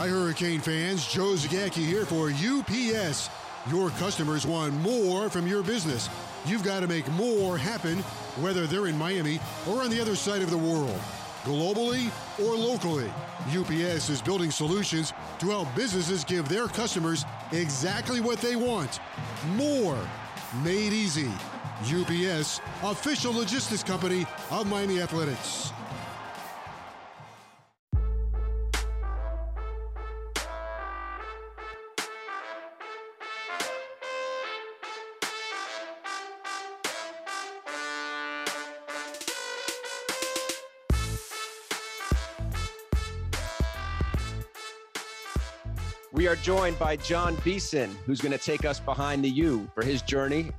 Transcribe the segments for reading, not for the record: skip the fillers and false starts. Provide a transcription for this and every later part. Hi, Hurricane fans. Joe Zagacki here for UPS. Your customers want more from your business. You've got to make more happen, whether they're in Miami or on the other side of the world, globally or locally. UPS is building solutions to help businesses give their customers exactly what they want. More. Made easy. UPS, official logistics company of Miami Athletics. We are joined by Jon Beason, who's going to take us behind the U for his journey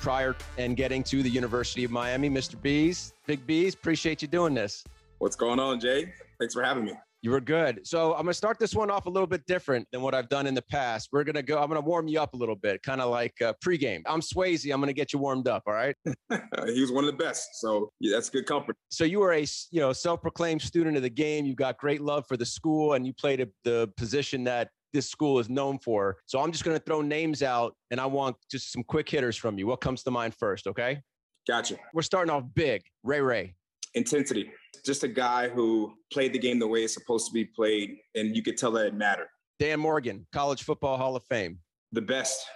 prior and getting to the University of Miami. Mr. Bees, Big Bees, appreciate you doing this. What's going on, Jay? Thanks for having me. You were good. So I'm going to start this one off a little bit different than what I've done in the past. We're going to go, I'm going to warm you up a little bit, kind of like pregame. I'm Swayze. I'm going to get you warmed up. All right. He was one of the best. So yeah, that's good comfort. So you were a self-proclaimed student of the game. You got great love for the school and you played the position that this school is known for. So I'm just going to throw names out and I want just some quick hitters from you. What comes to mind first? Okay. Gotcha. We're starting off big. Ray. Intensity. Just a guy who played the game the way it's supposed to be played. And you could tell that it mattered. Dan Morgan, College Football Hall of Fame. The best.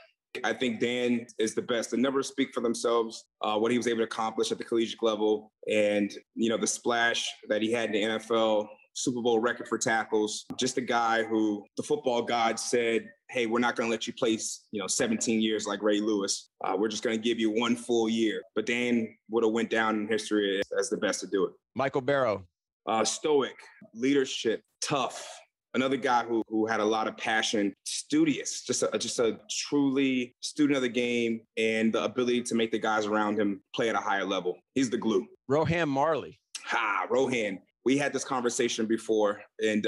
I think Dan is the best. The numbers speak for themselves, what he was able to accomplish at the collegiate level. And, the splash that he had in the NFL, Super Bowl record for tackles, just a guy who the football gods said, hey, we're not going to let you play, 17 years like Ray Lewis. We're just going to give you one full year. But Dan would have went down in history as the best to do it. Michael Barrow. Stoic, leadership, tough. Another guy who had a lot of passion, studious, just a truly student of the game and the ability to make the guys around him play at a higher level. He's the glue. Rohan Marley. Rohan. We had this conversation before, and,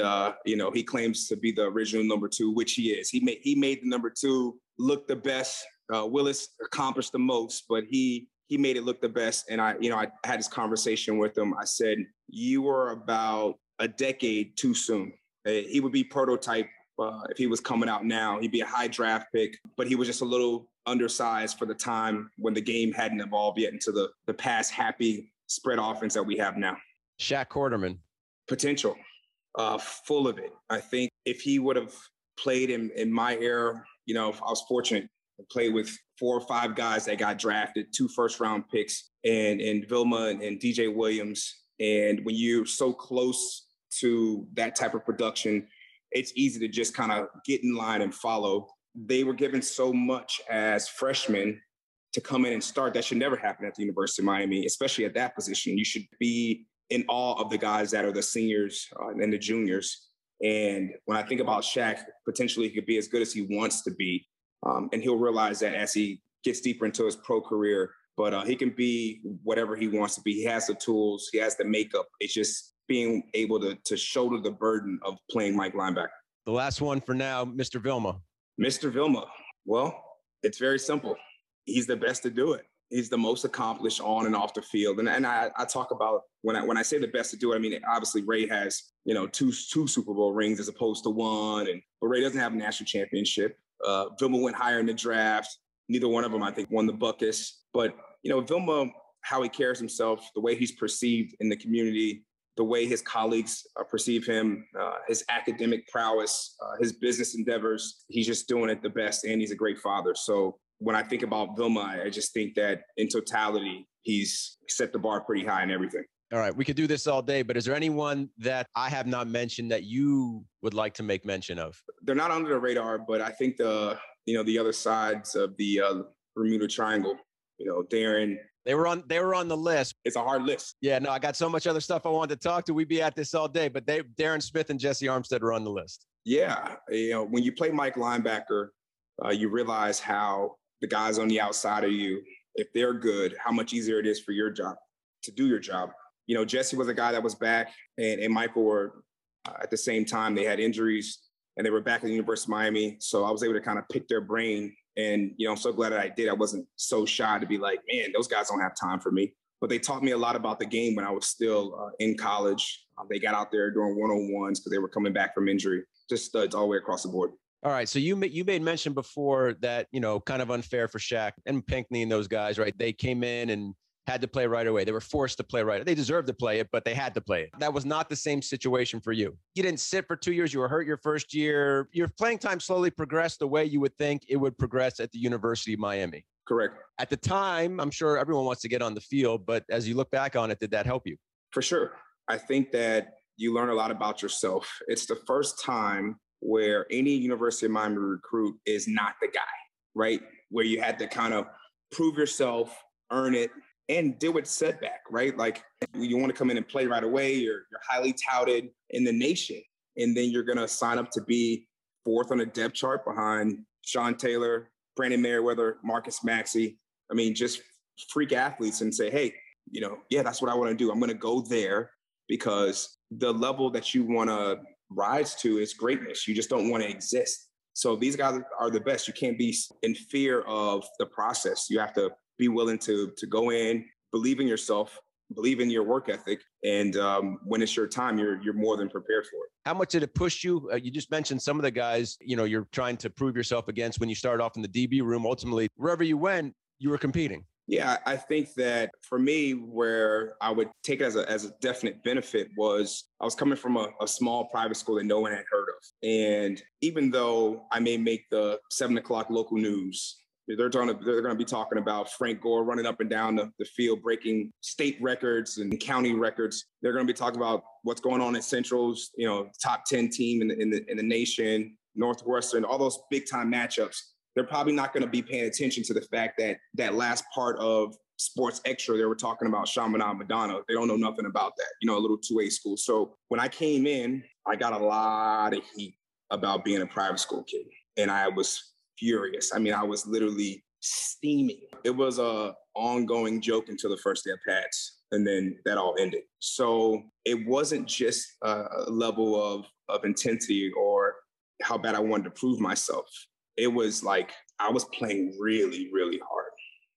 he claims to be the original number two, which he is. He made the number two look the best. Willis accomplished the most, but he made it look the best. And I had this conversation with him. I said, you were about a decade too soon. He would be prototype if he was coming out now. He'd be a high draft pick, but he was just a little undersized for the time when the game hadn't evolved yet into the pass-happy spread offense that we have now. Shaq Quarterman. Potential. Full of it. I think if he would have played in my era, if I was fortunate to play with 4 or 5 guys that got drafted, 2 first-round picks, and Vilma and DJ Williams. And when you're so close to that type of production, it's easy to just kind of get in line and follow. They were given so much as freshmen to come in and start. That should never happen at the University of Miami, especially at that position. You should be in awe of the guys that are the seniors and the juniors. And when I think about Shaq, potentially he could be as good as he wants to be. And he'll realize that as he gets deeper into his pro career, but he can be whatever he wants to be. He has the tools, he has the makeup. It's just being able to shoulder the burden of playing Mike linebacker. The last one for now, Mr. Vilma. Mr. Vilma. Well, it's very simple. He's the best to do it. He's the most accomplished on and off the field. And I talk about when I say the best to do it, I mean, obviously Ray has, two Super Bowl rings as opposed to one. But Ray doesn't have a national championship. Vilma went higher in the draft. Neither one of them, I think, won the Buckus. But, Vilma, how he carries himself, the way he's perceived in the community, the way his colleagues perceive him, his academic prowess, his business endeavors, he's just doing it the best. And he's a great father. So when I think about Vilma, I just think that in totality, he's set the bar pretty high in everything. All right. We could do this all day, but is there anyone that I have not mentioned that you would like to make mention of? They're not under the radar, but I think the other sides of the Bermuda Triangle, Darren. They were on the list. It's a hard list. Yeah, no, I got so much other stuff I wanted to talk to. We'd be at this all day, but Darren Smith and Jesse Armstead are on the list. Yeah. When you play Mike linebacker, you realize how the guys on the outside of you, if they're good, how much easier it is for your job to do your job. Jesse was a guy that was back and Michael were at the same time. They had injuries and they were back at the University of Miami. So I was able to kind of pick their brain. And, I'm so glad that I did. I wasn't so shy to be like, man, those guys don't have time for me. but they taught me a lot about the game when I was still in college. They got out there doing one-on-ones because they were coming back from injury. Just studs all the way across the board. All right. So you made mention before that, you know, kind of unfair for Shaq and Pinkney and those guys, right? They came in and had to play right away. They were forced to play right away. They deserved to play it, but they had to play it. That was not the same situation for you. You didn't sit for 2 years. You were hurt your first year. Your playing time slowly progressed the way you would think it would progress at the University of Miami. Correct. At the time, I'm sure everyone wants to get on the field, but as you look back on it, did that help you? For sure. I think that you learn a lot about yourself. It's the first time where any University of Miami recruit is not the guy, right? Where you had to kind of prove yourself, earn it, and deal with setback, right? Like you want to come in and play right away. You're highly touted in the nation. And then you're going to sign up to be fourth on the depth chart behind Sean Taylor, Brandon Merriweather, Marcus Maxey. I mean, just freak athletes and say, hey, you know, yeah, that's what I want to do. I'm going to go there because the level that you want to rise to is greatness. You just don't want to exist. So these guys are the best. You can't be in fear of the process. You have to be willing to go in, believe in yourself, believe in your work ethic. And when it's your time, you're more than prepared for it. How much did it push you? You just mentioned some of the guys, you know, you're trying to prove yourself against when you started off in the DB room. Ultimately, wherever you went, you were competing. Yeah, I think that for me, where I would take it as a definite benefit was I was coming from a small private school that no one had heard of. And even though I may make the 7 o'clock local news, they're going to be talking about Frank Gore running up and down the field, breaking state records and county records. They're going to be talking about what's going on in Central's, you know, top 10 team in the nation, Northwestern, all those big time matchups. They're probably not going to be paying attention to the fact that that last part of Sports Extra, they were talking about Shamanah Madonna. They don't know nothing about that, you know, a little 2A school. So when I came in, I got a lot of heat about being a private school kid. And I was furious. I mean, I was literally steaming. It was a ongoing joke until the first day of Pats. And then that all ended. So it wasn't just a level of intensity or how bad I wanted to prove myself. It was like I was playing really, really hard.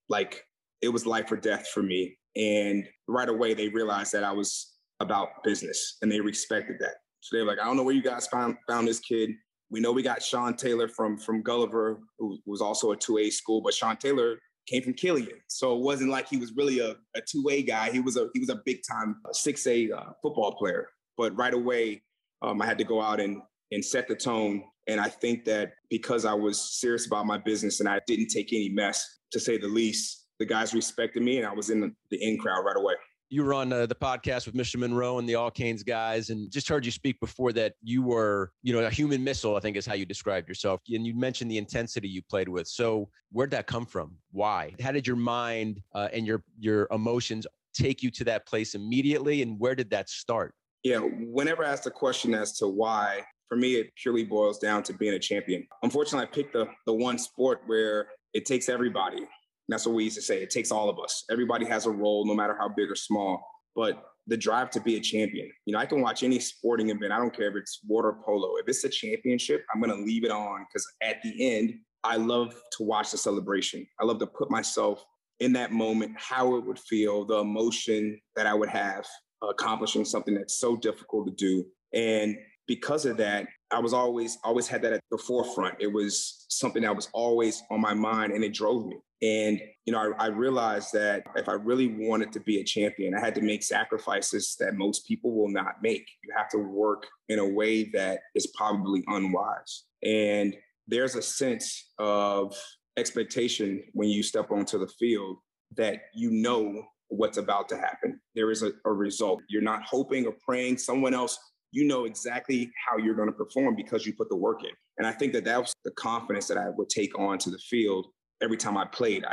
Like it was life or death for me. And right away, they realized that I was about business and they respected that. So they were like, I don't know where you guys found this kid. We know we got Sean Taylor from Gulliver, who was also a 2A school, but Sean Taylor came from Killian. So it wasn't like he was really a 2A guy. He was a big time 6A football player. But right away, I had to go out and set the tone. And I think that because I was serious about my business and I didn't take any mess, to say the least, the guys respected me and I was in the in crowd right away. You were on the podcast with Mr. Monroe and the All Canes guys, and just heard you speak before that you were, you know, a human missile, I think is how you described yourself. And you mentioned the intensity you played with. So where'd that come from? Why? How did your mind and your emotions take you to that place immediately? And where did that start? Yeah, whenever I asked the question as to why, for me, it purely boils down to being a champion. Unfortunately, I picked the one sport where it takes everybody. And that's what we used to say. It takes all of us. Everybody has a role, no matter how big or small. But the drive to be a champion, you know, I can watch any sporting event. I don't care if it's water polo. If it's a championship, I'm going to leave it on because at the end, I love to watch the celebration. I love to put myself in that moment, how it would feel, the emotion that I would have accomplishing something that's so difficult to do. And because of that, I was always had that at the forefront. It was something that was always on my mind and it drove me. And, you know, I realized that if I really wanted to be a champion, I had to make sacrifices that most people will not make. You have to work in a way that is probably unwise. And there's a sense of expectation when you step onto the field that you know what's about to happen. There is a result. You're not hoping or praying someone else. You know exactly how you're going to perform because you put the work in. And I think that was the confidence that I would take on to the field every time I played.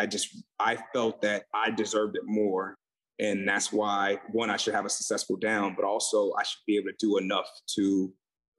I felt that I deserved it more. And that's why, one, I should have a successful down, but also I should be able to do enough to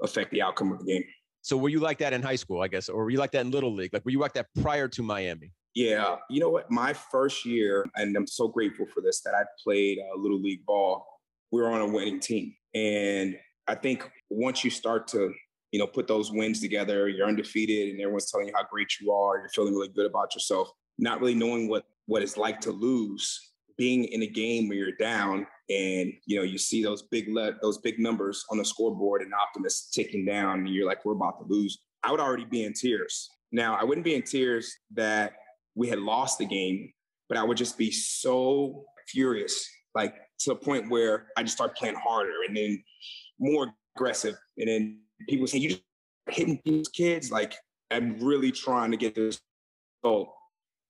affect the outcome of the game. So were you like that in high school, I guess, or were you like that in Little League? Like, were you like that prior to Miami? Yeah. You know what? My first year, and I'm so grateful for this, that I played Little League ball, we were on a winning team. And I think once you start to, you know, put those wins together, you're undefeated and everyone's telling you how great you are, you're feeling really good about yourself, not really knowing what it's like to lose. being in a game where you're down and, you know, you see those big numbers on the scoreboard and optimists ticking down and you're like, we're about to lose. I would already be in tears. Now, I wouldn't be in tears that we had lost the game, but I would just be so furious, like to the point where I just start playing harder and then more aggressive. And then people say, you just hitting these kids. Like, I'm really trying to get this goal,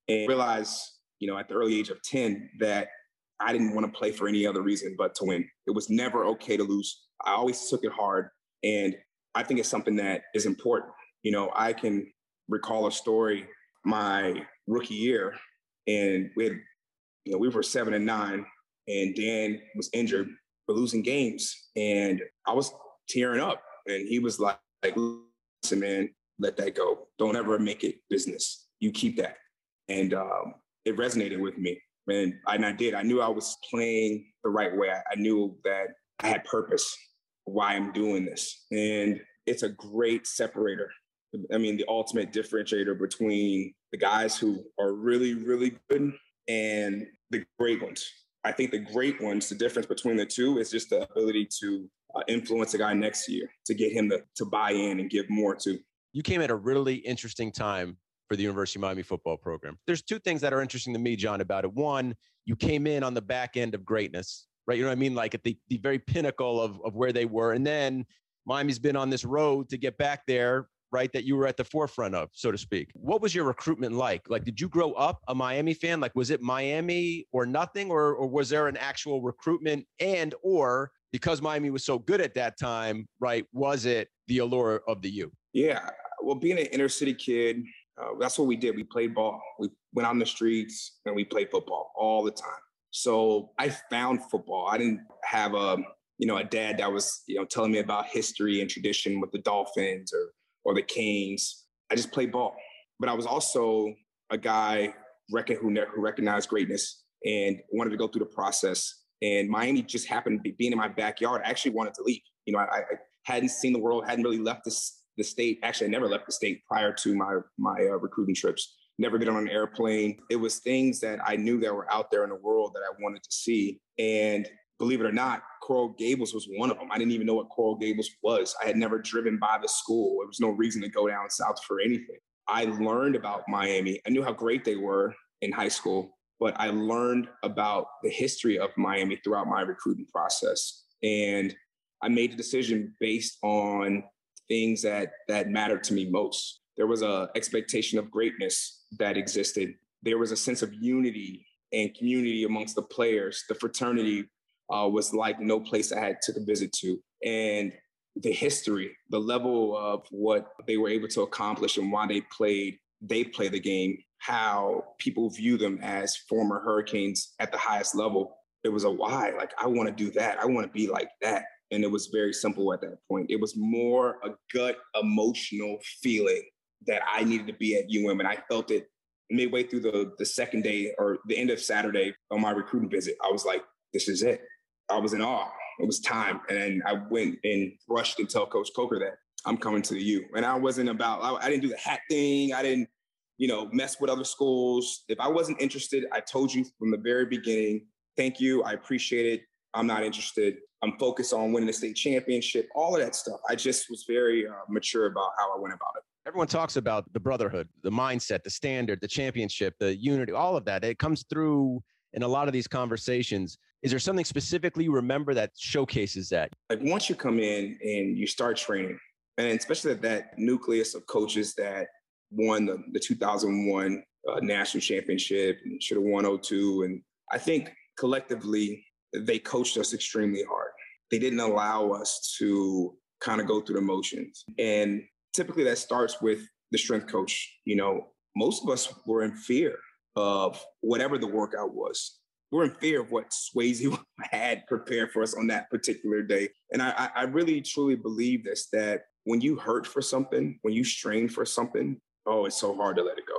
and realize, you know, at the early age of 10 that I didn't want to play for any other reason but to win. It was never okay to lose. I always took it hard. And I think it's something that is important. You know, I can recall a story my rookie year, and we were 7-9, and Dan was injured. We're losing games, and I was tearing up, and he was like, listen, man, let that go. Don't ever make it business. You keep that. And it resonated with me, and I did. I knew I was playing the right way. I knew that I had purpose, why I'm doing this. And it's a great separator. I mean, the ultimate differentiator between the guys who are really, really good and the great ones. I think the great ones, the difference between the two is just the ability to influence a guy next year, to get him to buy in and give more to. You came at a really interesting time for the University of Miami football program. There's two things that are interesting to me, John, about it. One, you came in on the back end of greatness, right? You know what I mean? Like at the very pinnacle of where they were. And then Miami's been on this road to get back there, right, that you were at the forefront of, so to speak. What was your recruitment like? Like, did you grow up a Miami fan? Like, was it Miami or nothing? Or was there an actual recruitment? And, or because Miami was so good at that time, right, was it the allure of the U? Yeah. Well, being an inner city kid, that's what we did. We played ball. We went out in the streets and we played football all the time. So I found football. I didn't have a dad that was, you know, telling me about history and tradition with the Dolphins or the Canes. I just played ball. But I was also a guy who recognized greatness and wanted to go through the process. And Miami just happened to be being in my backyard. I actually wanted to leave. You know, I hadn't seen the world, hadn't really left the state. Actually, I never left the state prior to my recruiting trips. Never been on an airplane. It was things that I knew that were out there in the world that I wanted to see. And believe it or not, Coral Gables was one of them. I didn't even know what Coral Gables was. I had never driven by the school. There was no reason to go down south for anything. I learned about Miami. I knew how great they were in high school, but I learned about the history of Miami throughout my recruiting process. And I made the decision based on things that mattered to me most. There was an expectation of greatness that existed. There was a sense of unity and community amongst the players. The fraternity was like no place I had to visit to. And the history, the level of what they were able to accomplish and why they play the game, how people view them as former Hurricanes at the highest level. It was a why. Like, I want to do that. I want to be like that. And it was very simple at that point. It was more a gut emotional feeling that I needed to be at UM. And I felt it midway through the second day, or the end of Saturday on my recruiting visit. I was like, this is it. I was in awe. It was time. And I went and rushed to tell Coach Coker that I'm coming to the U. And I wasn't about, I didn't do the hat thing. I didn't, you know, mess with other schools. If I wasn't interested, I told you from the very beginning, thank you. I appreciate it. I'm not interested. I'm focused on winning the state championship, all of that stuff. I just was very mature about how I went about it. Everyone talks about the brotherhood, the mindset, the standard, the championship, the unity, all of that. It comes through in a lot of these conversations. Is there something specifically you remember that showcases that? Like, once you come in and you start training, and especially that nucleus of coaches that won the 2001 national championship and should have won 2002. And I think collectively, they coached us extremely hard. They didn't allow us to kind of go through the motions. And typically that starts with the strength coach. You know, most of us were in fear of whatever the workout was. We were in fear of what Swayze had prepared for us on that particular day. And I really, truly believe this, that when you hurt for something, when you strain for something, oh, it's so hard to let it go.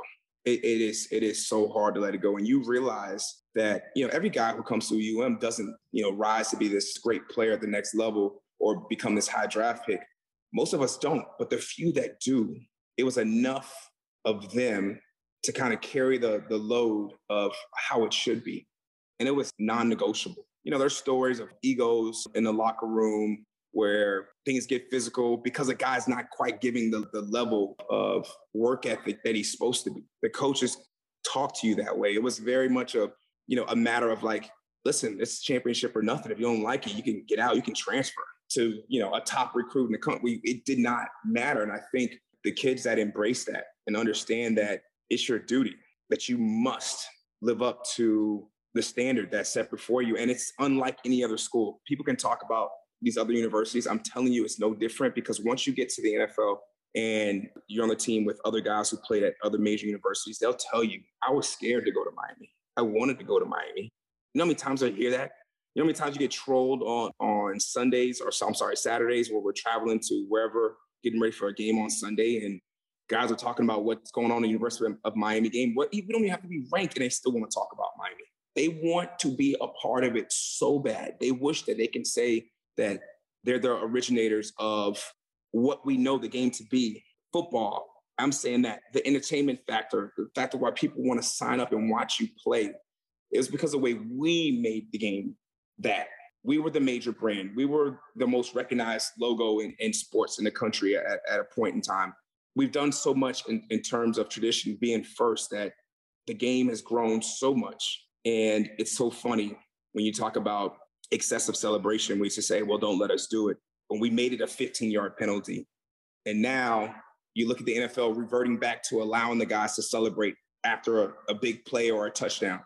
It is so hard to let it go. And you realize that, you know, every guy who comes to UM doesn't, you know, rise to be this great player at the next level or become this high draft pick. Most of us don't, but the few that do, it was enough of them to kind of carry the load of how it should be. And it was non-negotiable. You know, there's stories of egos in the locker room where things get physical because a guy's not quite giving the level of work ethic that he's supposed to be. The coaches talk to you that way. It was very much a, you know, a matter of like, listen, it's championship or nothing. If you don't like it, you can get out, you can transfer to, you know, a top recruit in the country. It did not matter. And I think the kids that embrace that and understand that it's your duty, that you must live up to the standard that's set before you. And it's unlike any other school. People can talk about these other universities. I'm telling you, it's no different, because once you get to the NFL and you're on the team with other guys who played at other major universities, they'll tell you, I was scared to go to Miami. I wanted to go to Miami. You know how many times I hear that? You know how many times you get trolled on Sundays, or I'm sorry, Saturdays, where we're traveling to wherever, getting ready for a game on Sunday, and guys are talking about what's going on in the University of Miami game. What, we don't even have to be ranked, and they still want to talk about Miami. They want to be a part of it so bad. They wish that they can say that they're the originators of what we know the game to be, football. I'm saying that the entertainment factor, the factor why people want to sign up and watch you play, is because of the way we made the game that. We were the major brand. We were the most recognized logo in sports in the country at a point in time. We've done so much in terms of tradition being first that the game has grown so much. And it's so funny when you talk about excessive celebration. We used to say, well, don't let us do it. When we made it a 15-yard penalty. And now you look at the NFL reverting back to allowing the guys to celebrate after a big play or a touchdown.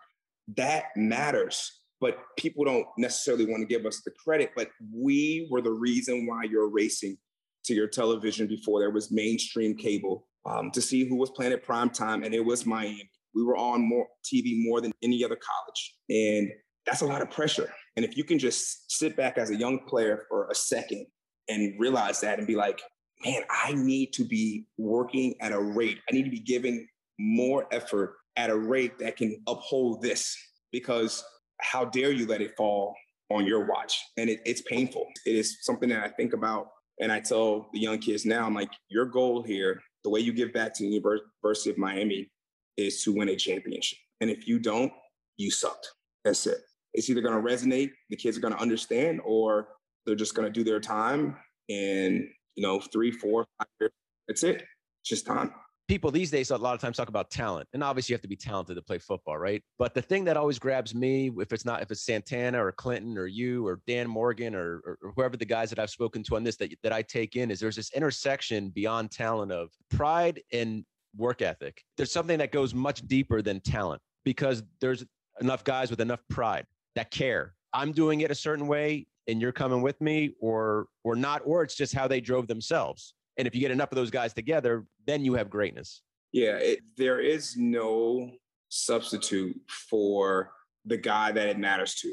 That matters. But people don't necessarily want to give us the credit, but we were the reason why you're racing to your television before there was mainstream cable to see who was playing at prime time, and it was Miami. We were on more TV more than any other college, and that's a lot of pressure. And if you can just sit back as a young player for a second and realize that and be like, man, I need to be working at a rate. I need to be giving more effort at a rate that can uphold this, because how dare you let it fall on your watch? And it's painful. It is something that I think about, and I tell the young kids now, I'm like, your goal here, the way you give back to the University of Miami, is to win a championship. And if you don't, you sucked. That's it. It's either going to resonate, the kids are going to understand, or they're just going to do their time. And, you know, 3, 4, 5 years, that's it. It's just time. People these days a lot of times talk about talent, and obviously you have to be talented to play football, right? But the thing that always grabs me, if it's Santana or Clinton or you or Dan Morgan or whoever the guys that I've spoken to on this that I take in, is there's this intersection beyond talent of pride and work ethic. There's something that goes much deeper than talent, because there's enough guys with enough pride that care. I'm doing it a certain way and you're coming with me or not, or it's just how they drove themselves. And if you get enough of those guys together, then you have greatness. Yeah, there is no substitute for the guy that it matters to.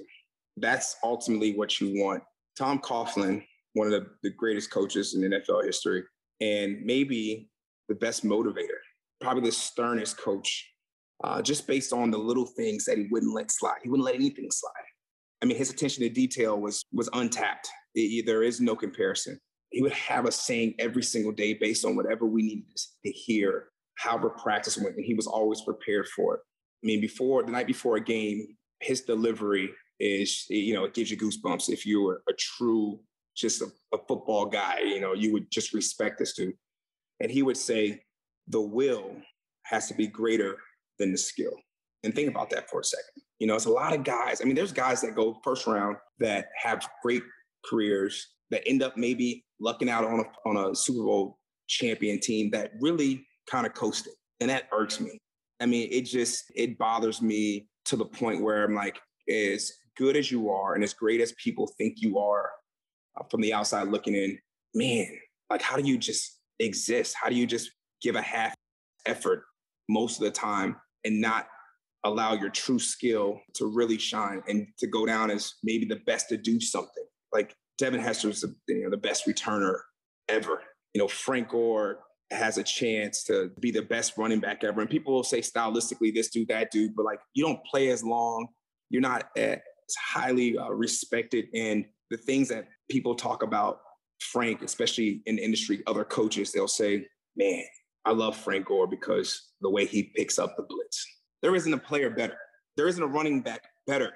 That's ultimately what you want. Tom Coughlin, one of the greatest coaches in NFL history, and maybe the best motivator, probably the sternest coach, just based on the little things that he wouldn't let slide. He wouldn't let anything slide. I mean, his attention to detail was untapped. There is no comparison. He would have us saying every single day based on whatever we needed to hear, however practice went, and he was always prepared for it. I mean, the night before a game, his delivery is, you know, it gives you goosebumps. If you were a true, just a football guy, you know, you would just respect this dude. And he would say, the will has to be greater than the skill. And think about that for a second. You know, it's a lot of guys. I mean, there's guys that go first round that have great careers that end up maybe lucking out on a Super Bowl champion team that really kind of coasted. And that irks me. I mean, it bothers me to the point where I'm like, as good as you are and as great as people think you are from the outside looking in, man, like, how do you just exist? How do you just give a half effort most of the time and not allow your true skill to really shine and to go down as maybe the best to do something? Like, Devin Hester is the best returner ever. You know, Frank Gore has a chance to be the best running back ever. And people will say stylistically, this dude, that dude, but like, you don't play as long. You're not as highly respected. And the things that people talk about Frank, especially in the industry, other coaches, they'll say, man, I love Frank Gore because the way he picks up the blitz. There isn't a player better. There isn't a running back better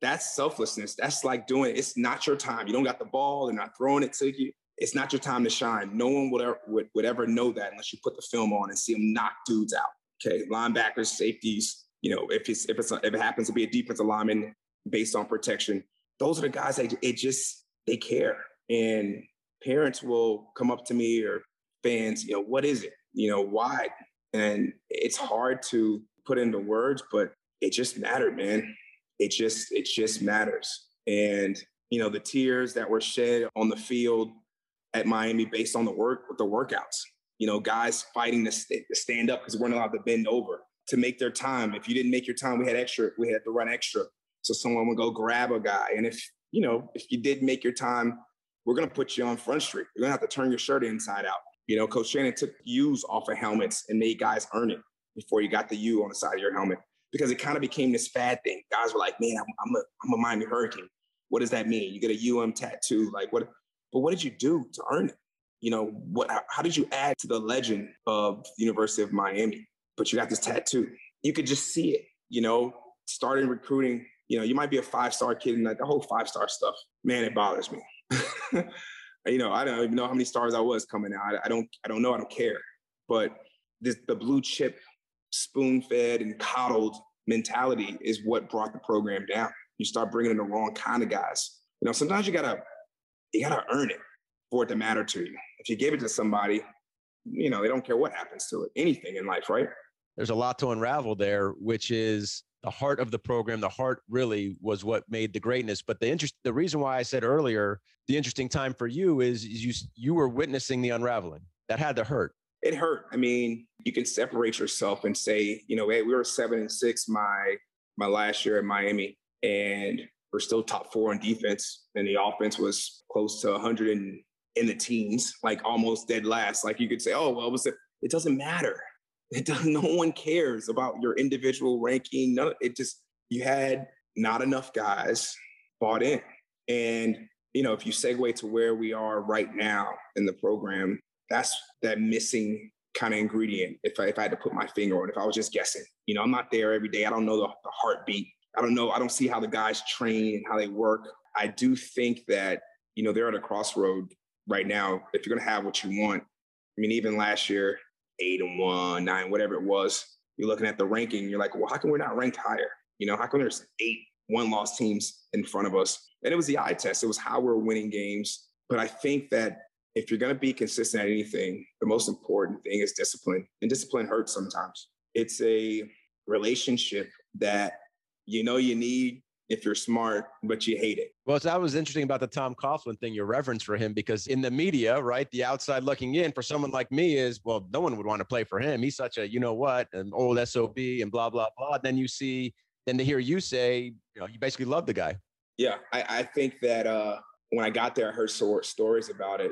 That's selflessness. That's like doing, it's not your time. You don't got the ball. They're not throwing it to you. It's not your time to shine. No one would ever know that unless you put the film on and see them knock dudes out. Okay, linebackers, safeties, you know, if it happens to be a defensive lineman based on protection, those are the guys that they care. And parents will come up to me or fans, you know, what is it? You know, why? And it's hard to put into words, but it just mattered, man. It just matters. And, you know, the tears that were shed on the field at Miami based on the workouts, you know, guys fighting to stand up because we weren't allowed to bend over to make their time. If you didn't make your time, we had to run extra. So someone would go grab a guy. And if you did make your time, we're going to put you on Front Street. You're going to have to turn your shirt inside out. You know, Coach Shannon took U's off of helmets and made guys earn it before you got the U on the side of your helmet, because it kind of became this fad thing. Guys were like, man, I'm a Miami Hurricane. What does that mean? You get a UM tattoo. Like what? But what did you do to earn it? You know, how did you add to the legend of the University of Miami? But you got this tattoo. You could just see it, you know, starting recruiting. You know, you might be a five-star kid and like the whole five-star stuff, man, it bothers me. You know, I don't even know how many stars I was coming out. I don't know. I don't care. But the blue chip, spoon-fed and coddled mentality is what brought the program down. You start bringing in the wrong kind of guys. You know, sometimes you gotta earn it for it to matter to you. If you give it to somebody, you know, they don't care what happens to it. Anything in life, right? There's a lot to unravel there, which is the heart of the program. The heart really was what made the greatness. But the reason why I said earlier, the interesting time for you is you were witnessing the unraveling. That had to hurt. It hurt. I mean, you can separate yourself and say, you know, hey, we were 7-6 my last year at Miami, and we're still top 4 in defense. And the offense was close to 100 in the teens, like almost dead last. Like you could say, oh, well, it doesn't matter. No one cares about your individual ranking. No, it just, you had not enough guys bought in. And, you know, if you segue to where we are right now in the program, that's that missing kind of ingredient. If I had to put my finger on it, if I was just guessing, you know, I'm not there every day. I don't know the heartbeat. I don't know. I don't see how the guys train and how they work. I do think that, you know, they're at a crossroad right now. If you're going to have what you want, I mean, even last year, 8-1, 9, whatever it was, you're looking at the ranking. You're like, well, how come we're not ranked higher? You know, how come there's 8 one-loss teams in front of us? And it was the eye test. It was how we're winning games. But I think that if you're going to be consistent at anything, the most important thing is discipline. And discipline hurts sometimes. It's a relationship that you know you need if you're smart, but you hate it. Well, that was interesting about the Tom Coughlin thing, your reverence for him, because in the media, right, the outside looking in for someone like me is, well, no one would want to play for him. He's such a, you know what, an old SOB and blah, blah, blah. And then you see, then to hear you say, you know, you basically love the guy. Yeah, I think that when I got there, I heard stories about it.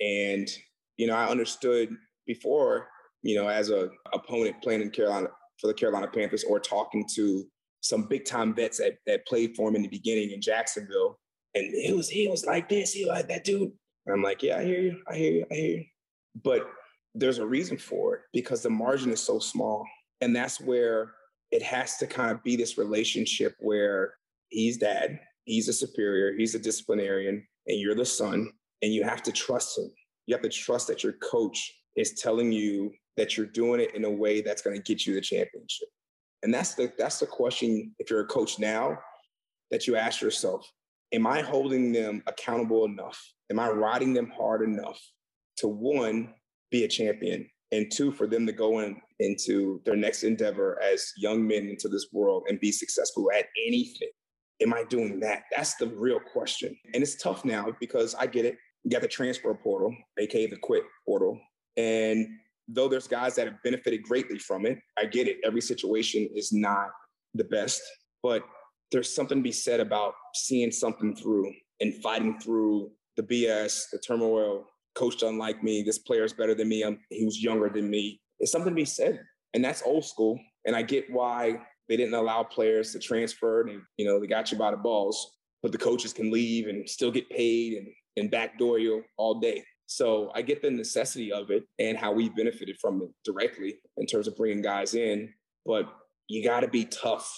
And, you know, I understood before, you know, as a opponent playing in Carolina for the Carolina Panthers or talking to some big time vets that played for him in the beginning in Jacksonville. And he was like this, he was like that dude. And I'm like, yeah, I hear you. But there's a reason for it because the margin is so small. And that's where it has to kind of be this relationship where he's dad, he's a superior, he's a disciplinarian, and you're the son. And you have to trust him. You have to trust that your coach is telling you that you're doing it in a way that's going to get you the championship. And that's the question, if you're a coach now, that you ask yourself, am I holding them accountable enough? Am I riding them hard enough to, one, be a champion, and two, for them to go into their next endeavor as young men into this world and be successful at anything? Am I doing that? That's the real question. And it's tough now because I get it. You got the transfer portal, aka the quit portal. And though there's guys that have benefited greatly from it, I get it. Every situation is not the best, but there's something to be said about seeing something through and fighting through the BS, the turmoil. Coach doesn't like me. This player's better than me. He was younger than me. It's something to be said. And that's old school. And I get why they didn't allow players to transfer, and, you know, they got you by the balls, but the coaches can leave and still get paid and backdoor you all day. So I get the necessity of it and how we benefited from it directly in terms of bringing guys in, but you got to be tough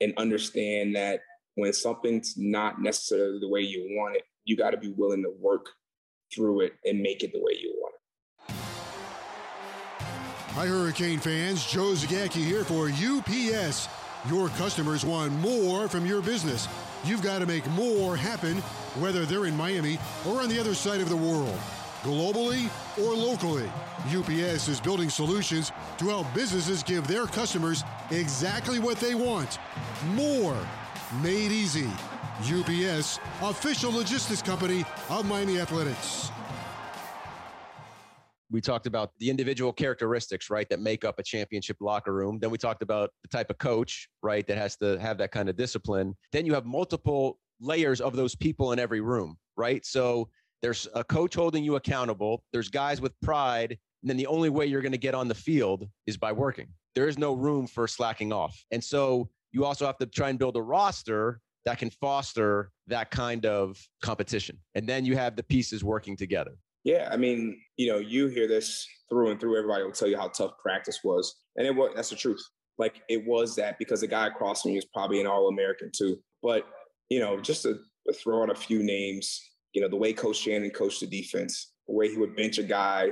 and understand that when something's not necessarily the way you want it, you got to be willing to work through it and make it the way you want it. Hi, Hurricane fans. Joe Zagacki here for UPS. Your customers want more from your business. You've got to make more happen, whether they're in Miami or on the other side of the world, globally or locally. UPS is building solutions to help businesses give their customers exactly what they want. More. Made easy. UPS, official logistics company of Miami Athletics. We talked about the individual characteristics, right, that make up a championship locker room. Then we talked about the type of coach, right, that has to have that kind of discipline. Then you have multiple layers of those people in every room, right? So there's a coach holding you accountable. There's guys with pride. And then the only way you're going to get on the field is by working. There is no room for slacking off. And so you also have to try and build a roster that can foster that kind of competition. And then you have the pieces working together. Yeah, I mean, you know, you hear this through and through. Everybody will tell you how tough practice was. And it was, that's the truth. Like, it was that, because the guy across from you is probably an All-American too. But, you know, just to throw out a few names, you know, the way Coach Shannon coached the defense, the way he would bench a guy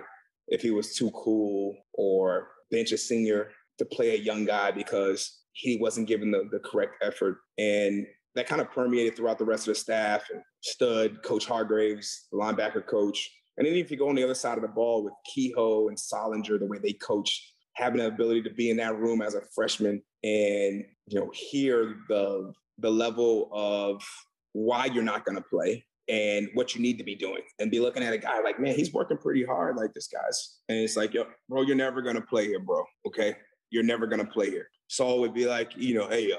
if he was too cool, or bench a senior to play a young guy because he wasn't given the correct effort. And that kind of permeated throughout the rest of the staff. And Stud, Coach Hargraves, the linebacker coach. And then if you go on the other side of the ball with Kehoe and Solinger, the way they coach, having the ability to be in that room as a freshman and, you know, hear the level of why you're not going to play and what you need to be doing, and be looking at a guy like, man, he's working pretty hard, like this guy's. And it's like, yo, bro, you're never going to play here, bro. Okay. You're never going to play here. So it would be like, you know, hey,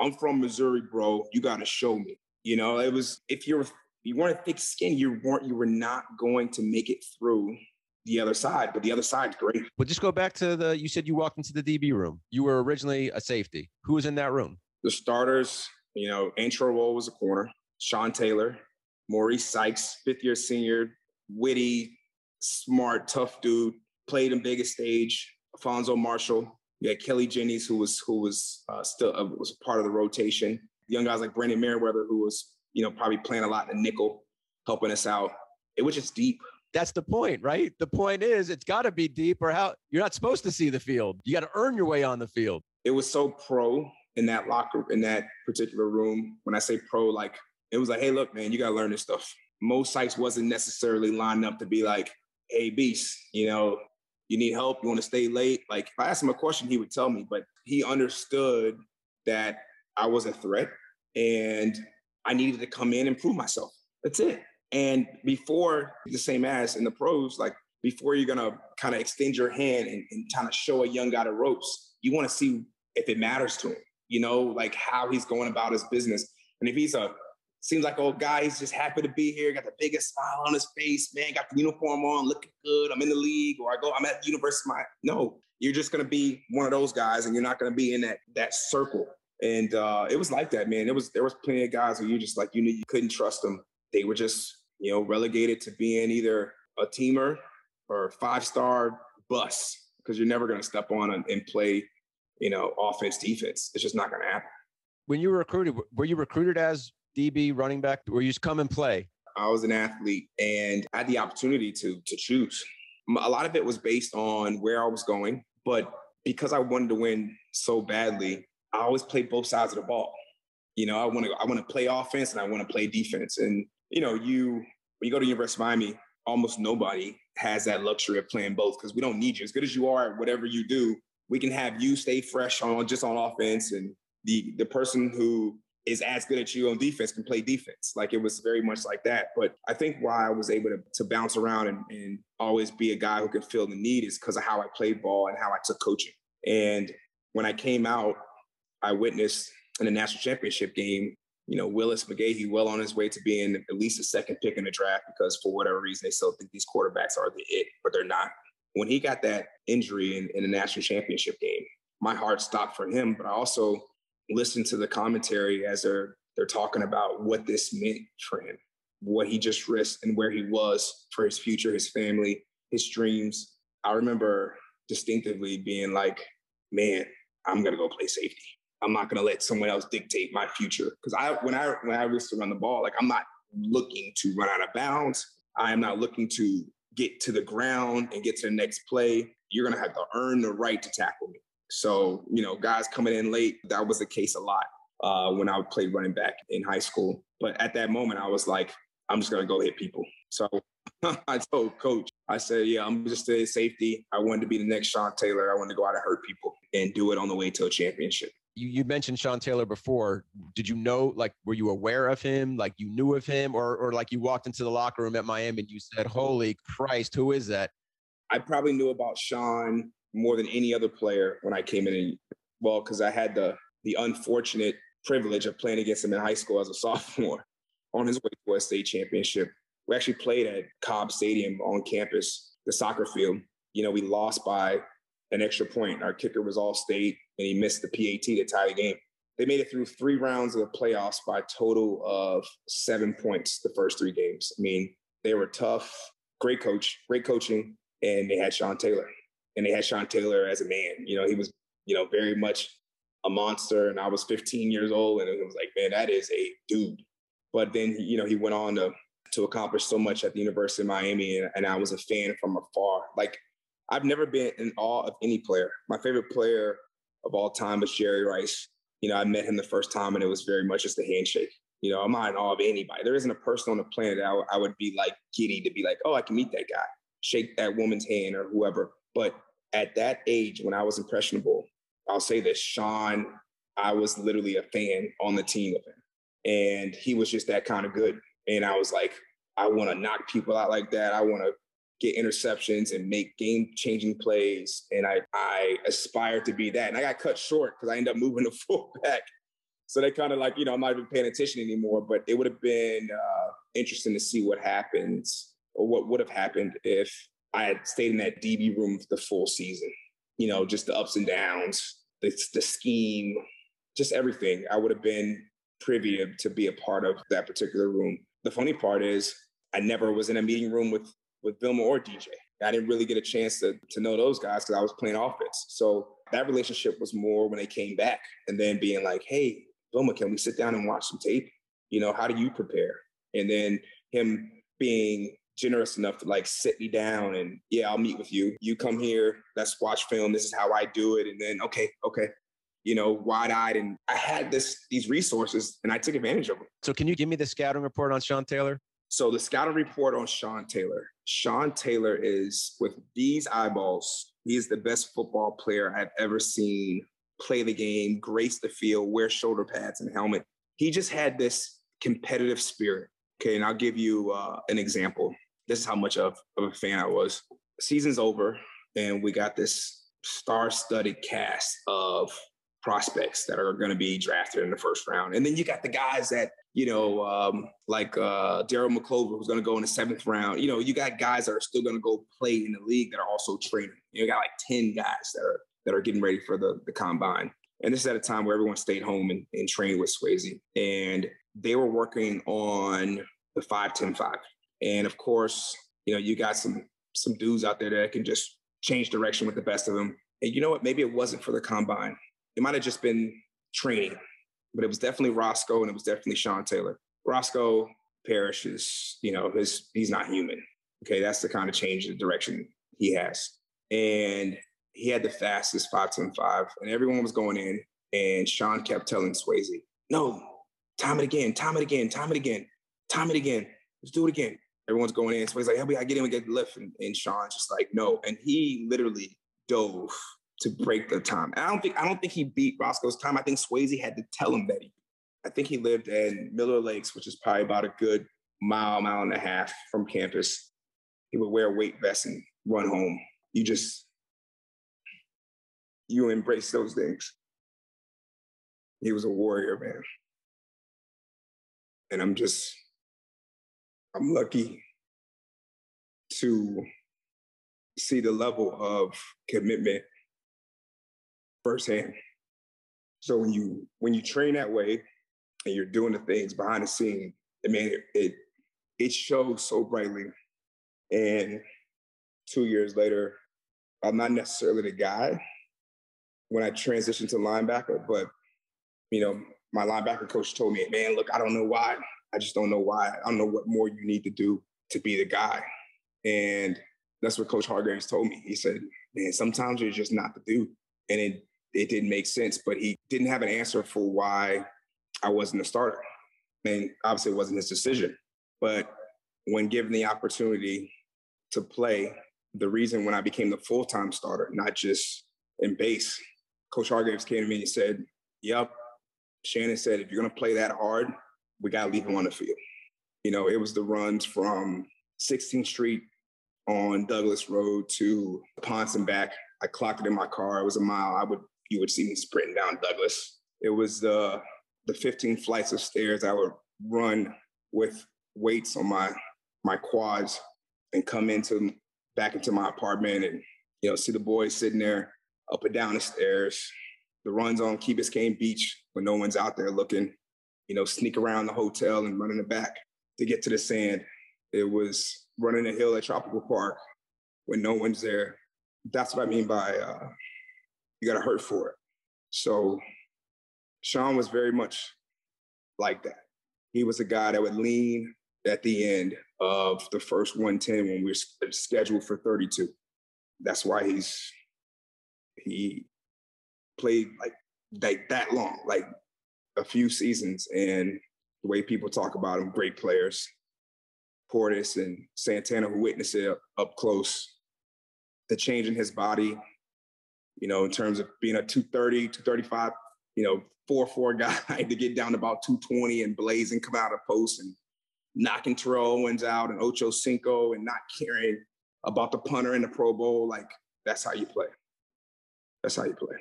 I'm from Missouri, bro. You got to show me. You know, it was, if you're you weren't thick skinned, you were not going to make it through the other side, but the other side's great. But just go back to you said you walked into the DB room. You were originally a safety. Who was in that room? The starters, you know, Andre Wool was a corner, Sean Taylor, Maurice Sykes, fifth-year senior, witty, smart, tough dude, played in biggest stage, Alfonso Marshall. You had Kelly Jennings, who was still was part of the rotation. Young guys like Brandon Merriweather, who was, you know, probably playing a lot in the nickel, helping us out. It was just deep. That's the point, right? The point is, it's got to be deep, or how you're not supposed to see the field. You got to earn your way on the field. It was so pro in that locker, in that particular room. When I say pro, like, it was like, hey, look, man, you got to learn this stuff. Mo Sykes wasn't necessarily lined up to be like, hey, Beast, you know, you need help, you want to stay late. Like, if I asked him a question, he would tell me, but he understood that I was a threat and I needed to come in and prove myself. That's it. And before, the same as in the pros, like, before you're going to kind of extend your hand and kind of show a young guy the ropes, you want to see if it matters to him, you know, like how he's going about his business. And if he's seems like old guy, he's just happy to be here, got the biggest smile on his face, man, got the uniform on, looking good, I'm in the league, or I'm at the University of Miami. No, you're just going to be one of those guys and you're not going to be in that circle. And it was like that, man. There was plenty of guys who you just, like, you knew you couldn't trust them. They were just, you know, relegated to being either a teamer or a five-star bust, because you're never going to step on and play, you know, offense, defense. It's just not going to happen. When you were recruited, were you recruited as DB, running back? Were you just come and play? I was an athlete and I had the opportunity to choose. A lot of it was based on where I was going, but because I wanted to win so badly, I always play both sides of the ball. You know, I want to play offense and I want to play defense. And, you know, when you go to University of Miami, almost nobody has that luxury of playing both, because we don't need you. As good as you are at whatever you do, we can have you stay fresh on offense, and the person who is as good at you on defense can play defense. Like, it was very much like that. But I think why I was able to bounce around and always be a guy who could fill the need is because of how I played ball and how I took coaching. And when I came out, I witnessed in the national championship game, you know, Willis McGahee well on his way to being at least the second pick in the draft, because for whatever reason, they still think these quarterbacks are the it, but they're not. When he got that injury in the national championship game, my heart stopped for him, but I also listened to the commentary as they're talking about what this meant for him, what he just risked and where he was for his future, his family, his dreams. I remember distinctively being like, man, I'm going to go play safety. I'm not going to let someone else dictate my future. Because when I used to run the ball, like, I'm not looking to run out of bounds. I am not looking to get to the ground and get to the next play. You're going to have to earn the right to tackle me. So, you know, guys coming in late, that was the case a lot when I played running back in high school. But at that moment, I was like, I'm just going to go hit people. So I told coach, I said, yeah, I'm just a safety. I wanted to be the next Sean Taylor. I wanted to go out and hurt people and do it on the way to a championship. You mentioned Sean Taylor before. Did you know, like, were you aware of him? Like, you knew of him, or like you walked into the locker room at Miami and you said, holy Christ, who is that? I probably knew about Sean more than any other player when I came in. Well, because I had the unfortunate privilege of playing against him in high school as a sophomore on his way to a state championship. We actually played at Cobb Stadium on campus, the soccer field. You know, we lost by an extra point. Our kicker was all state, and he missed the PAT to tie the game. They made it through 3 rounds of the playoffs by a total of 7 points the first 3 games. I mean, they were tough, great coach, great coaching, and they had Sean Taylor. And they had Sean Taylor as a man. You know, he was, you know, very much a monster. And I was 15 years old, and it was like, man, that is a dude. But then, you know, he went on to accomplish so much at the University of Miami, and I was a fan from afar. Like, I've never been in awe of any player. My favorite player of all time was Jerry Rice. You know, I met him the first time, and it was very much just a handshake. You know, I'm not in awe of anybody. There isn't a person on the planet that I would be like giddy to be like, oh, I can meet that guy, shake that woman's hand or whoever. But at that age, when I was impressionable, I'll say this, Sean, I was literally a fan on the team of him. And he was just that kind of good. And I was like, I want to knock people out like that. I want to get interceptions and make game-changing plays. And I aspired to be that. And I got cut short because I ended up moving to fullback. So they kind of like, you know, I'm not even paying attention anymore. But it would have been interesting to see what happens or what would have happened if I had stayed in that DB room for the full season. You know, just the ups and downs, the scheme, just everything. I would have been privy to be a part of that particular room. The funny part is I never was in a meeting room with Vilma or DJ. I didn't really get a chance to know those guys because I was playing offense. So that relationship was more when they came back and then being like, hey, Vilma, can we sit down and watch some tape? You know, how do you prepare? And then him being generous enough to like sit me down and, yeah, I'll meet with you. You come here, let's watch film. This is how I do it. And then, okay. You know, wide-eyed, and I had these resources, and I took advantage of them. So can you give me the scouting report on Sean Taylor? So the scouting report on Sean Taylor. Sean Taylor is, with these eyeballs, he is the best football player I've ever seen play the game, grace the field, wear shoulder pads and helmet. He just had this competitive spirit. Okay, and I'll give you an example. This is how much of a fan I was. Season's over, and we got this star-studded cast of prospects that are going to be drafted in the first round. And then you got the guys that, you know, like Darryl McClover, who's going to go in the 7th round. You know, you got guys that are still going to go play in the league that are also training. You got like 10 guys that are getting ready for the combine. And this is at a time where everyone stayed home and trained with Swayze. And they were working on the 5-10-5. And of course, you know, you got some dudes out there that can just change direction with the best of them. And you know what? Maybe it wasn't for the combine. It might have just been training, but it was definitely Roscoe, and it was definitely Sean Taylor. Roscoe Parrish is, you know, he's not human. Okay, that's the kind of change in direction he has. And he had the fastest 5-10-5, and everyone was going in, and Sean kept telling Swayze, no, time it again. Let's do it again. Everyone's going in. Swayze's like, help me, I get in, we get the lift. And Sean's just like, no. And he literally dove to break the time. And I don't think he beat Roscoe's time. I think Swayze had to tell him that I think he lived in Miller Lakes, which is probably about a good mile and a half from campus. He would wear a weight vest and run home. You embrace those things. He was a warrior, man. And I'm lucky to see the level of commitment firsthand. So when you train that way and you're doing the things behind the scene, I mean, it shows so brightly. And 2 years later, I'm not necessarily the guy when I transitioned to linebacker, but you know, my linebacker coach told me, man, look, I don't know why. I just don't know why. I don't know what more you need to do to be the guy. And that's what Coach Hargraves told me. He said, man, sometimes you're just not the dude. And it didn't make sense, but he didn't have an answer for why I wasn't a starter. And obviously it wasn't his decision. But when given the opportunity to play, the reason when I became the full-time starter, not just in base, Coach Hargraves came to me and he said, yep, Shannon said, if you're going to play that hard, we got to leave him on the field. You know, it was the runs from 16th Street on Douglas Road to Ponce and back. I clocked it in my car. It was a mile. You would see me sprinting down Douglas. It was the 15 flights of stairs. I would run with weights on my quads and come back into my apartment and, you know, see the boys sitting there up and down the stairs. The runs on Key Biscayne Beach when no one's out there looking, you know, sneak around the hotel and running it back to get to the sand. It was running a hill at Tropical Park when no one's there. That's what I mean by you got to hurt for it. So Sean was very much like that. He was a guy that would lean at the end of the first 110 when we were scheduled for 32. That's why he played like that long, like a few seasons. And the way people talk about him, great players, Cortis and Santana, who witnessed it up close, the change in his body, you know, in terms of being a 230, 235, you know, 4'4" guy to get down to about 220 and blazing, come out of post and knocking Terrell Owens out and Ochocinco and not caring about the punter in the Pro Bowl. Like, that's how you play. That's how you play.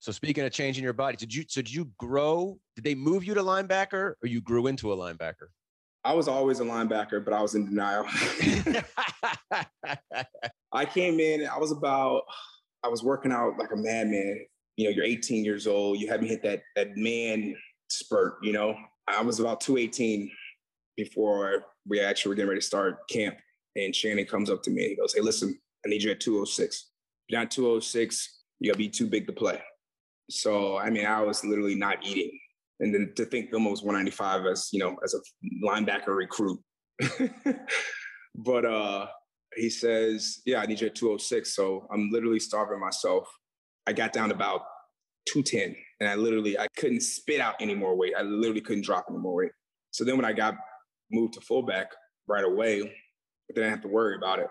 So speaking of changing your body, did you grow? Did they move you to linebacker or you grew into a linebacker? I was always a linebacker, but I was in denial. I came in, I was working out like a madman. You know, you're 18 years old. You haven't hit that man spurt, you know. I was about 218 before we actually were getting ready to start camp. And Shannon comes up to me and he goes, hey, listen, I need you at 206. If you're not 206, you're going to be too big to play. So, I mean, I was literally not eating. And then to think Vilma was 195 as, you know, as a linebacker recruit. But he says, yeah, I need you at 206. So I'm literally starving myself. I got down to about 210 and I couldn't spit out any more weight. I literally couldn't drop any more weight. So then when I got moved to fullback right away, I didn't have to worry about it.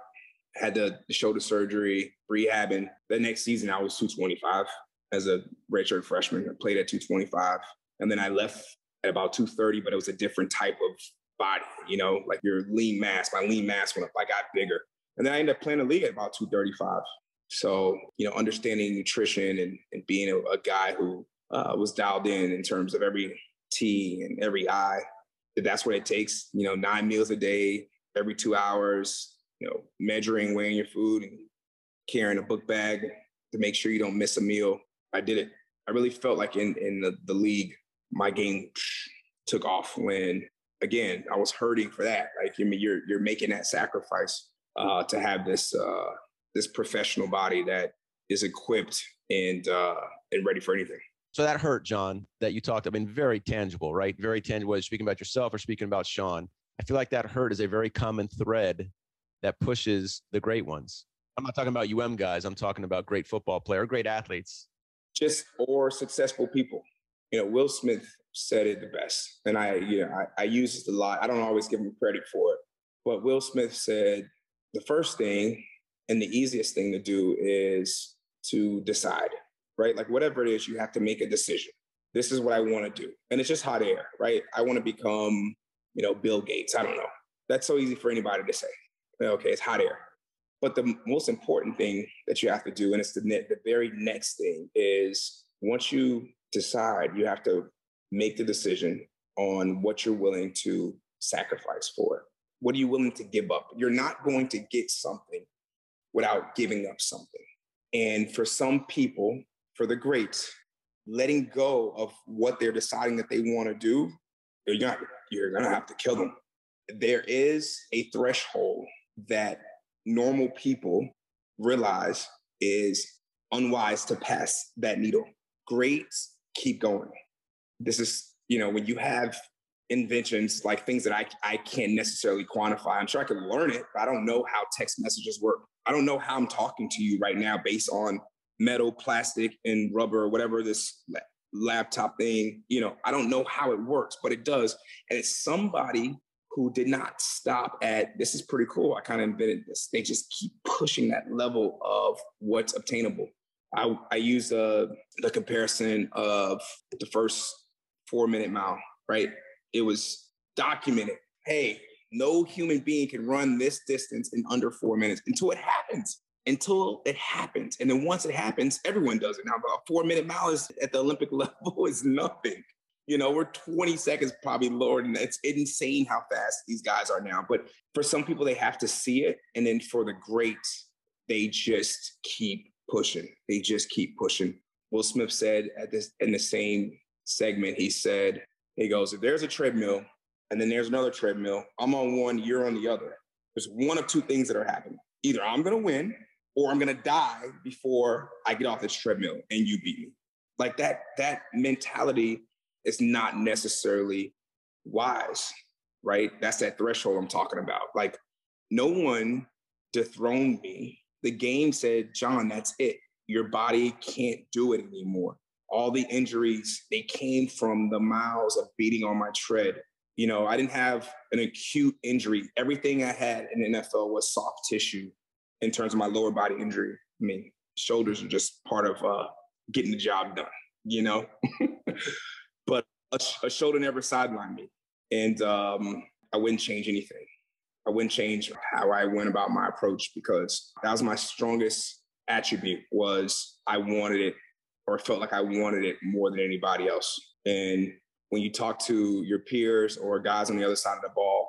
I had the shoulder surgery, rehabbing. The next season, I was 225 as a redshirt freshman. I played at 225. And then I left at about 230, but it was a different type of body, you know, like your lean mass. My lean mass went up. I got bigger. And then I ended up playing the league at about 235. So, you know, understanding nutrition and being a guy who was dialed in terms of every T and every I, that's what it takes, you know, 9 meals a day, every 2 hours, you know, measuring, weighing your food and carrying a book bag to make sure you don't miss a meal. I did it. I really felt like in the league, my game took off when, again, I was hurting for that. Like, I mean, you're making that sacrifice to have this professional body that is equipped and ready for anything. So that hurt, John, that you talked about, I mean, very tangible, right? Very tangible. Whether you're speaking about yourself or speaking about Sean, I feel like that hurt is a very common thread that pushes the great ones. I'm not talking about UM guys. I'm talking about great football player, great athletes. Just or successful people. You know, Will Smith said it the best. And I use this a lot. I don't always give him credit for it. But Will Smith said the first thing and the easiest thing to do is to decide, right? Like whatever it is, you have to make a decision. This is what I want to do. And it's just hot air, right? I want to become, you know, Bill Gates. I don't know. That's so easy for anybody to say. Okay, it's hot air. But the most important thing that you have to do, and it's the very next thing, is once you decide, you have to make the decision on what you're willing to sacrifice for. What are you willing to give up? You're not going to get something without giving up something. And for some people, for the greats, letting go of what they're deciding that they want to do, you're going to have to kill them. There is a threshold that normal people realize is unwise to pass that needle. Greats keep going. This is, you know, when you have inventions, like things that I can't necessarily quantify. I'm sure I can learn it, but I don't know how text messages work. I don't know how I'm talking to you right now based on metal, plastic, and rubber, whatever this laptop thing, you know, I don't know how it works, but it does. And it's somebody who did not stop at, this is pretty cool, I kind of invented this. They just keep pushing that level of what's obtainable. I use the comparison of the first 4-minute mile, right? It was documented. Hey, no human being can run this distance in under 4 minutes until it happens. And then once it happens, everyone does it. Now, a 4-minute mile is at the Olympic level is nothing. You know, we're 20 seconds probably lower than that. It's insane how fast these guys are now. But for some people, they have to see it. And then for the greats, they just keep pushing. They just keep pushing. Will Smith said in the same segment, he said, he goes, if there's a treadmill and then there's another treadmill, I'm on one, you're on the other. There's one of two things that are happening. Either I'm going to win or I'm going to die before I get off this treadmill and you beat me. Like that mentality is not necessarily wise, right? That's that threshold I'm talking about. Like no one dethroned me. The game said, John, that's it. Your body can't do it anymore. All the injuries, they came from the miles of beating on my tread. You know, I didn't have an acute injury. Everything I had in the NFL was soft tissue in terms of my lower body injury. I mean, shoulders are just part of getting the job done, you know? But a shoulder never sidelined me. And I wouldn't change anything. I wouldn't change how I went about my approach because that was my strongest attribute was I wanted it. Or felt like I wanted it more than anybody else. And when you talk to your peers or guys on the other side of the ball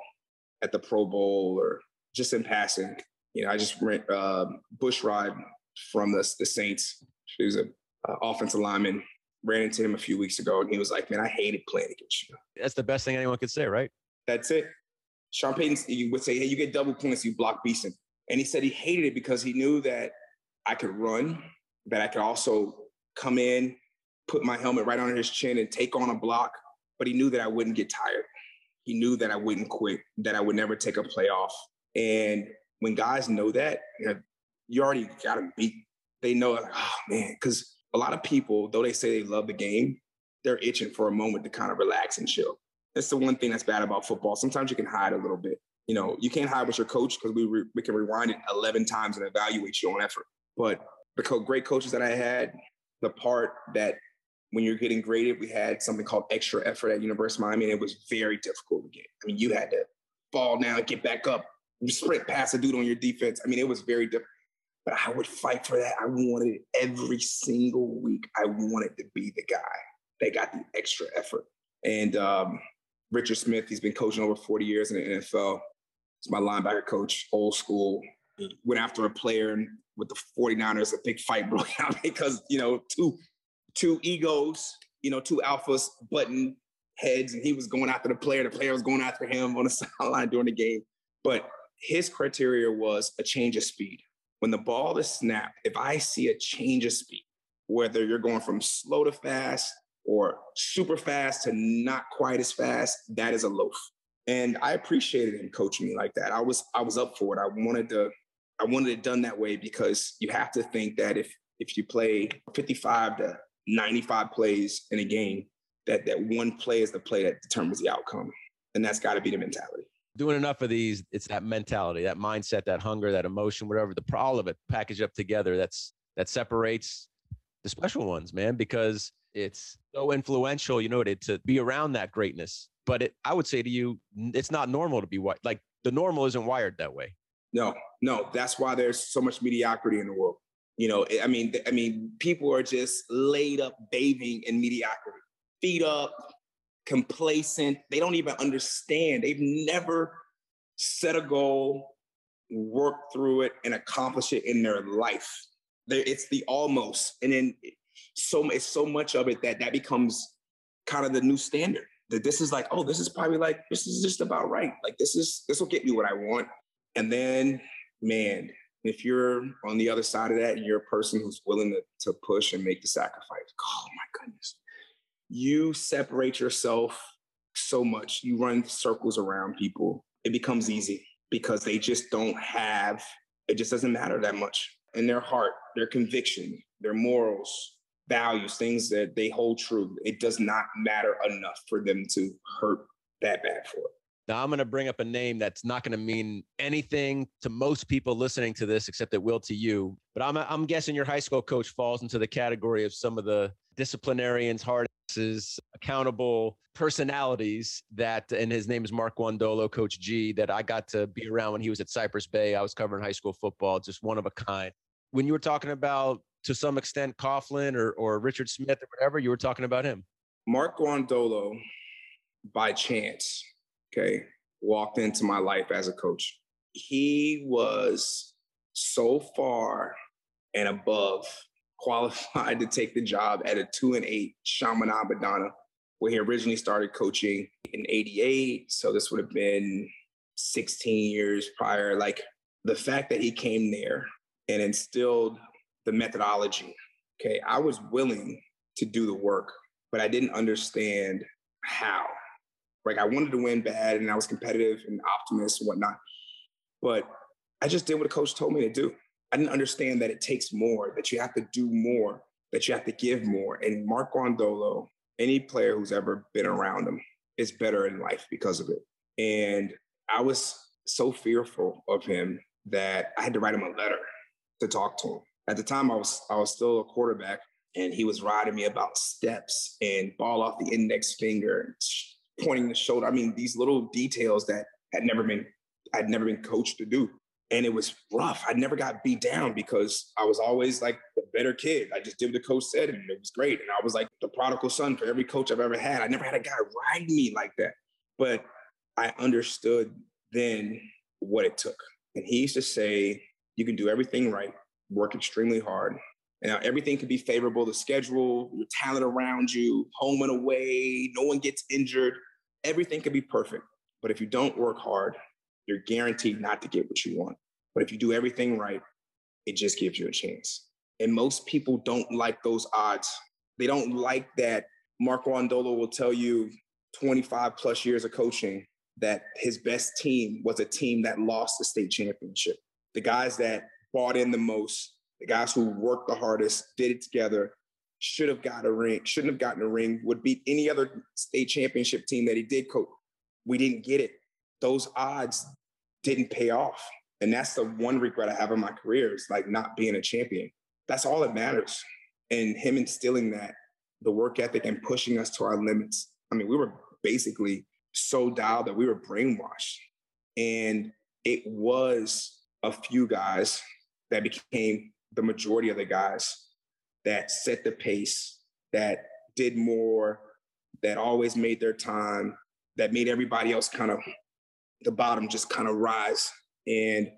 at the Pro Bowl or just in passing, you know, I just Bush Ride from the Saints. He was an offensive lineman. Ran into him a few weeks ago, and he was like, man, I hated playing against you. That's the best thing anyone could say, right? That's it. Sean Payton, you would say, hey, you get double points, you block Beason. And he said he hated it because he knew that I could run, but I could also come in, put my helmet right under his chin and take on a block. But he knew that I wouldn't get tired. He knew that I wouldn't quit, that I would never take a playoff. And when guys know that, you know, you already got them beat. They know, like, oh, man, because a lot of people, though they say they love the game, they're itching for a moment to kind of relax and chill. That's the one thing that's bad about football. Sometimes you can hide a little bit. You know, you can't hide with your coach because we can rewind it 11 times and evaluate your own effort. But the great coaches that I had, the part that when you're getting graded, we had something called extra effort at University of Miami, and it was very difficult to get. I mean, you had to fall down, get back up, sprint past a dude on your defense. I mean, it was very difficult. But I would fight for that. I wanted it every single week. I wanted to be the guy that got the extra effort. And Richard Smith, he's been coaching over 40 years in the NFL. He's my linebacker coach, old school. He went after a player and with the 49ers, a big fight broke out because, you know, two egos, you know, two alphas button heads, and he was going after the player. The player was going after him on the sideline during the game. But his criteria was a change of speed. When the ball is snapped, if I see a change of speed, whether you're going from slow to fast or super fast to not quite as fast, that is a loaf. And I appreciated him coaching me like that. I was up for it. I wanted it done that way because you have to think that if you play 55 to 95 plays in a game, that one play is the play that determines the outcome. And that's got to be the mentality. Doing enough of these, it's that mentality, that mindset, that hunger, that emotion, whatever, all of it packaged up together. That separates the special ones, man, because it's so influential, you know, to be around that greatness. But I would say to you, it's not normal to be white. Like the normal isn't wired that way. No, that's why there's so much mediocrity in the world. You know, I mean, people are just laid up bathing in mediocrity, feet up, complacent. They don't even understand. They've never set a goal, worked through it, and accomplished it in their life. It's the almost, and then it's so much of it that becomes kind of the new standard. That this is like, oh, this is probably like this is just about right. Like this will get me what I want. And then, man, if you're on the other side of that and you're a person who's willing to push and make the sacrifice, oh, my goodness, you separate yourself so much. You run circles around people. It becomes easy because they just don't have, it just doesn't matter that much. And their heart, their conviction, their morals, values, things that they hold true, it does not matter enough for them to hurt that bad for it. Now, I'm going to bring up a name that's not going to mean anything to most people listening to this, except it will to you. But I'm guessing your high school coach falls into the category of some of the disciplinarians, hard asses, accountable personalities that, and his name is Mark Guandolo, Coach G, that I got to be around when he was at Cypress Bay. I was covering high school football, just one of a kind. When you were talking about, to some extent, Coughlin or Richard Smith or whatever, you were talking about him. Mark Guandolo, by chance, okay, walked into my life as a coach. He was so far and above qualified to take the job at a 2-8 Chaminade Madonna, where he originally started coaching in 88. So this would have been 16 years prior. Like, the fact that he came there and instilled the methodology. Okay, I was willing to do the work, but I didn't understand how. Like, I wanted to win bad, and I was competitive and optimist and whatnot, but I just did what a coach told me to do. I didn't understand that it takes more, that you have to do more, that you have to give more. And Mark Guandolo, any player who's ever been around him, is better in life because of it. And I was so fearful of him that I had to write him a letter to talk to him. At the time, I was still a quarterback, and he was riding me about steps and ball off the index finger, pointing the shoulder. I mean, these little details that I'd never been coached to do. And it was rough. I never got beat down because I was always like the better kid. I just did what the coach said, and it was great. And I was like the prodigal son for every coach I've ever had. I never had a guy ride me like that. But I understood then what it took. And he used to say, you can do everything right, work extremely hard. Now, everything could be favorable, the schedule, your talent around you, home and away, no one gets injured. Everything could be perfect. But if you don't work hard, you're guaranteed not to get what you want. But if you do everything right, it just gives you a chance. And most people don't like those odds. They don't like that Mark Guandolo will tell you 25 plus years of coaching that his best team was a team that lost the state championship. The guys that bought in the most, the guys who worked the hardest, did it together, should have got a ring, shouldn't have gotten a ring, would beat any other state championship team that he did coach. We didn't get it. Those odds didn't pay off. And that's the one regret I have in my career, is like not being a champion. That's all that matters. And him instilling that, the work ethic and pushing us to our limits. I mean, we were basically so dialed that we were brainwashed. And it was a few guys that became the majority of the guys that set the pace, that did more, that always made their time, that made everybody else kind of, the bottom just kind of rise. And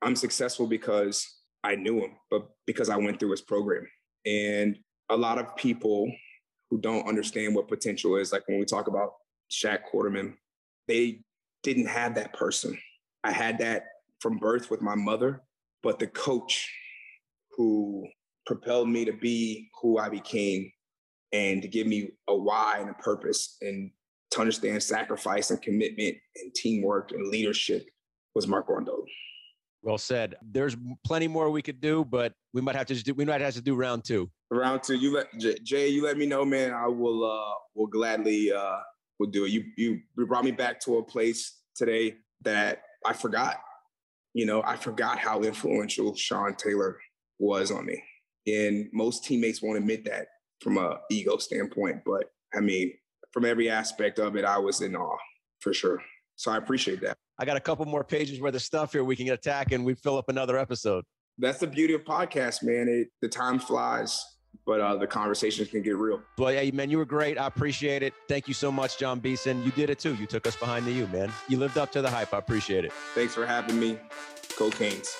I'm successful because I knew him, but because I went through his program. And a lot of people who don't understand what potential is, like when we talk about Shaq Quarterman, they didn't have that person. I had that from birth with my mother, but the coach who propelled me to be who I became and to give me a why and a purpose and to understand sacrifice and commitment and teamwork and leadership was Mark Guandolo. Well said. There's plenty more we could do, but we might have to do round two. Round two. You let Jay, you let me know, man. I will gladly will do it. You brought me back to a place today that I forgot. You know, I forgot how influential Sean Taylor was on me. And most teammates won't admit that from an ego standpoint. But I mean, from every aspect of it, I was in awe for sure. So I appreciate that. I got a couple more pages worth of stuff here we can attack and we fill up another episode. That's the beauty of podcasts, man. The time flies, but the conversations can get real. Well, yeah, man, you were great. I appreciate it. Thank you so much, Jon Beason. You did it too. You took us behind the U, man. You lived up to the hype. I appreciate it. Thanks for having me. Go Canes.